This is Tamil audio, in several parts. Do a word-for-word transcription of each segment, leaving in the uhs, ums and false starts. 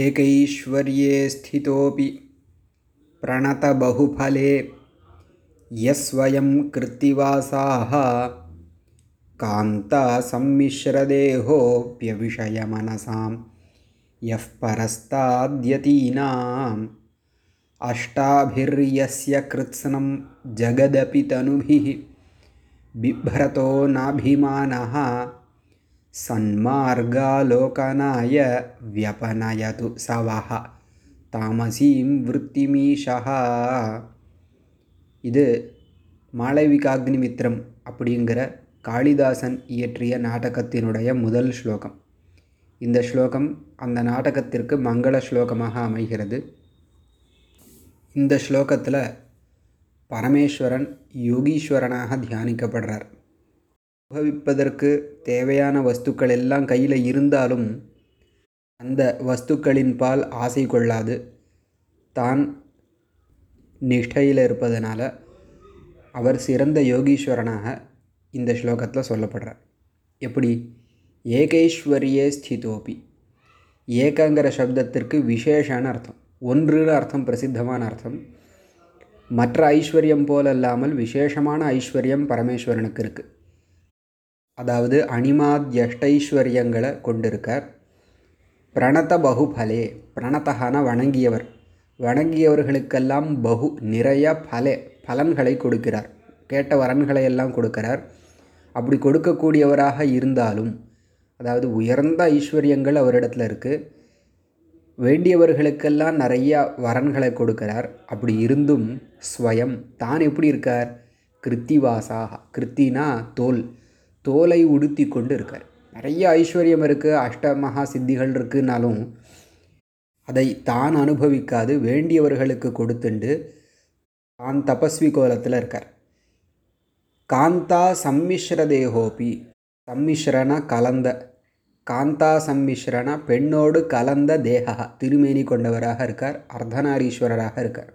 ஏகைஸ்வர்யே ஸ்திதோபி பிரணத பஹுபலே யஸ்வயம் கிருத்திவாசாஹ காந்தா சம்மிஸ்ரதேஹோப்யவிஷய மனசாம் யஃப் பரஸ்தாத்யதீனாம் அஷ்டாபிர்யஸ்ய கிருத்ஸ்னம் ஜகதபி தனுபிஹி பிப்ரதோ நாபிமானஹ சன்மார்காலோகனாய வியபனயது சவஹ தாமசீம் விருத்திமீஷஹ. இது மாளவிகாக்னிமித்ரம் அப்படிங்கிற காளிதாசன் இயற்றிய நாடகத்தினுடைய முதல் ஸ்லோகம். இந்த ஸ்லோகம் அந்த நாடகத்திற்கு மங்கள ஸ்லோகமாக அமைகிறது. இந்த ஸ்லோகத்தில் பரமேஸ்வரன் யோகீஸ்வரனாக தியானிக்கப்படுறார். அனுபவிப்பதற்கு தேவையான வஸ்துக்கள் எல்லாம் கையில் இருந்தாலும் அந்த வஸ்துக்களின் பால் ஆசை கொள்ளாது. தான் நிஷ்டையில் இருப்பதனால் அவர் சிறந்த யோகீஸ்வரனாக இந்த ஸ்லோகத்தில் சொல்லப்படுறார். எப்படி ஏகைஸ்வரியே ஸ்திதோபி, ஏகங்கிற சப்தத்திற்கு விசேஷான அர்த்தம், ஒன்றுன்னு அர்த்தம், பிரசித்தமான அர்த்தம். மற்ற ஐஸ்வர்யம் போலல்லாமல் விசேஷமான ஐஸ்வர்யம் பரமேஸ்வரனுக்கு இருக்குது. அதாவது அனிமாத்யஷ்டைஸ்வர்யங்களை கொண்டிருக்கார். பிரணத பகுபலே, பிரணதகான வணங்கியவர், வணங்கியவர்களுக்கெல்லாம் பகு நிறைய பலே பலன்களை கொடுக்கிறார், கேட்ட வரன்களை எல்லாம் கொடுக்கிறார். அப்படி கொடுக்கக்கூடியவராக இருந்தாலும், அதாவது உயர்ந்த ஐஸ்வர்யங்கள் அவரிடத்தில் இருக்குது, வேண்டியவர்களுக்கெல்லாம் நிறையா வரன்களை கொடுக்கிறார். அப்படி இருந்தும் ஸ்வயம் தான் எப்படி இருக்கார்? கிருத்திவாசாக, கிருத்தினா தோல், தோலை உடுத்தி கொண்டு இருக்கார். நிறைய ஐஸ்வர்யம் இருக்குது, அஷ்டமகா சித்திகள் இருக்குன்னாலும் அதை தான் அனுபவிக்காது வேண்டியவர்களுக்கு கொடுத்துண்டு தான் தபஸ்வி கோலத்தில் இருக்கார். காந்தா சம்மிஸ்ரதேஹோபி, சம்மிஸ்ரனா கலந்த, காந்தா சம்மிஸ்ரனா பெண்ணோடு கலந்த தேகா, திருமேனி கொண்டவராக இருக்கார், அர்த்தநாரீஸ்வரராக இருக்கார்.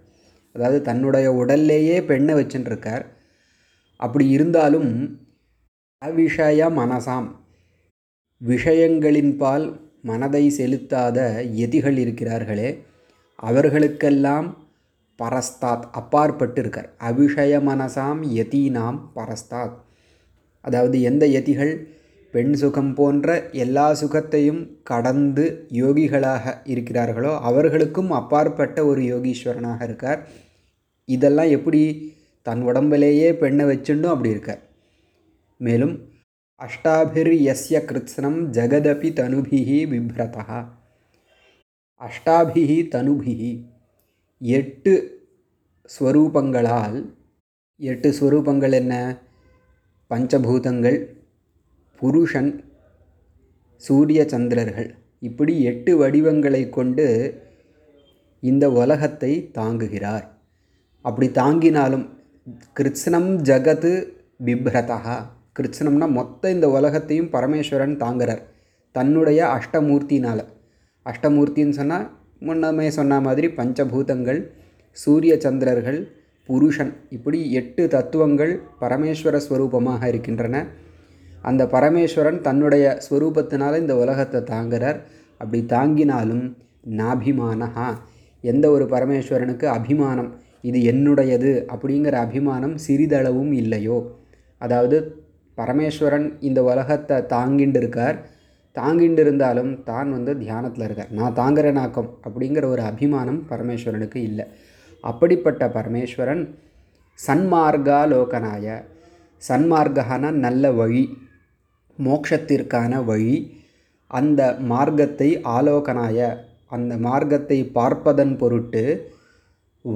அதாவது தன்னுடைய உடல்லேயே பெண்ணை வச்சுட்டுருக்கார். அப்படி இருந்தாலும் அவிஷய மனசாம், விஷயங்களின் பால் மனதை செலுத்தாத யதிகள் இருக்கிறார்களே அவர்களுக்கெல்லாம் பரஸ்தாத் அப்பாற்பட்டிருக்கார். அவிஷய மனசாம் யதீனாம் பரஸ்தாத், அதாவது எந்த யதிகள் பெண் சுகம் போன்ற எல்லா சுகத்தையும் கடந்து யோகிகளாக இருக்கிறார்களோ அவர்களுக்கும் அப்பாற்பட்ட ஒரு யோகீஸ்வரனாக இருக்கார். இதெல்லாம் எப்படி? தன் உடம்பிலேயே பெண்ணை வச்சுண்டும் அப்படி இருக்கார். மேலும் அஷ்டாபிர் யஸ்ய கிருத்ஸ்னம் ஜகதபி தனுபிஹி பிப்ரதா, அஷ்டாபிஹி தனுபிஹி, எட்டு ஸ்வரூபங்களால், எட்டு ஸ்வரூபங்கள் என்ன? பஞ்சபூதங்கள், புருஷன், சூரிய சந்திரர்கள், இப்படி எட்டு வடிவங்களை கொண்டு இந்த உலகத்தை தாங்குகிறார். அப்படி தாங்கினாலும் கிருத்ஸ்னம் ஜகத் பிப்ரதா, கிருத்ஸ்னம்னா மொத்த இந்த உலகத்தையும் பரமேஸ்வரன் தாங்குகிறார் தன்னுடைய அஷ்டமூர்த்தினால். அஷ்டமூர்த்தின்னு சொன்னால் முன்னமே சொன்ன மாதிரி பஞ்சபூதங்கள், சூரிய சந்திரர்கள், புருஷன், இப்படி எட்டு தத்துவங்கள் பரமேஸ்வர ஸ்வரூபமாக இருக்கின்றன. அந்த பரமேஸ்வரன் தன்னுடைய ஸ்வரூபத்தினால் இந்த உலகத்தை தாங்குகிறார். அப்படி தாங்கினாலும் நாபிமானஹா, எந்த ஒரு பரமேஸ்வரனுக்கு அபிமானம், இது என்னுடையது அப்படிங்கிற அபிமானம் சிறிதளவும் இல்லையோ. அதாவது பரமேஸ்வரன் இந்த உலகத்தை தாங்கிண்டு இருக்கார், தாங்கிண்டு இருந்தாலும் தான் வந்து தியானத்தில் இருக்கார், நான் தாங்குகிற நாக்கம் அப்படிங்கிற ஒரு அபிமானம் பரமேஸ்வரனுக்கு இல்லை. அப்படிப்பட்ட பரமேஸ்வரன் சன்மார்கா லோகனாய, சன்மார்கான நல்ல வழி, மோட்சத்திற்கான வழி, அந்த மார்க்கத்தை ஆலோகனாய, அந்த மார்க்கத்தை பார்ப்பதன் பொருட்டு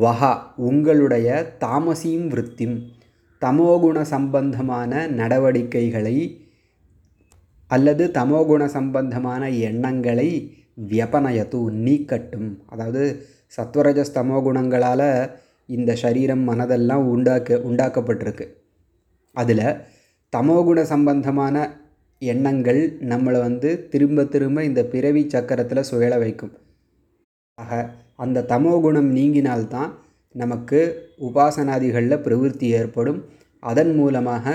வஹா உங்களுடைய தாமசீம் விருத்திம், தமோகுண சம்பந்தமான நடவடிக்கைகளை அல்லது தமோகுண சம்பந்தமான எண்ணங்களை வியபனயது நீக்கட்டும். அதாவது சத்வரஜஸ் தமோகுணங்களால் இந்த சரீரம் மனதெல்லாம் உண்டாக்க உண்டாக்கப்பட்டிருக்கு. அதில் தமோகுண சம்பந்தமான எண்ணங்கள் நம்மளை வந்து திரும்ப திரும்ப இந்த பிறவி சக்கரத்தில் சுழல வைக்கும். ஆக அந்த தமோகுணம் நீங்கினால்தான் நமக்கு உபாசனாதிகளில் பிரவிற்த்தி ஏற்படும். அதன் மூலமாக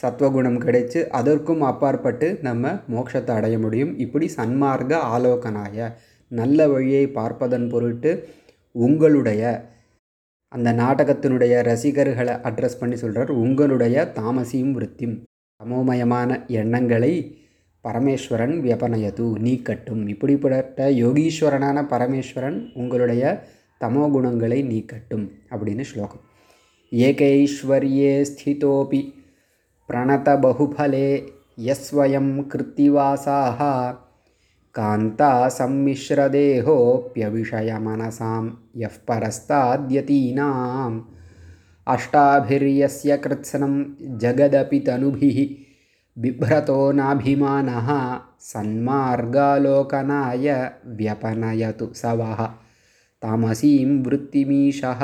சத்வகுணம் கிடைத்து அதற்கும் அப்பாற்பட்டு நம்ம மோட்சத்தை அடைய முடியும். இப்படி சன்மார்க்க ஆலோகனாய, நல்ல வழியை பார்ப்பதன் பொருட்டு உங்களுடைய அந்த நாடகத்தினுடைய ரசிகர்களை அட்ரஸ் பண்ணி சொல்கிறார், உங்களுடைய தாமசியும் விருத்தியும் தமோமயமான எண்ணங்களை பரமேஸ்வரன் வியபனயது நீக்கட்டும். இப்படிப்பட்ட யோகீஸ்வரனான பரமேஸ்வரன் உங்களுடைய தமோ குணங்களை நீக்கட்டும் அப்படின்னு ஸ்லோகம். ஏகைஸ்வர்யே ஸ்திதோபி பிரணத பகுபலே யஸ்வயம் கிருத்திவாசாஹ காந்தா சம்மிஸ்ரதேஹோப்யவிஷய மனசாம் யஃப் பரஸ்தாத்யதீனாம் அஷ்டாபிர்யஸ்ய கிருத்ஸ்னம் ஜகதபி தனுபிஹி பிப்ரதோ நாபிமானஹ சன்மார்காலோகனாய வியபனயது சவஹ தாமசீம் விருத்திமீஷஹ.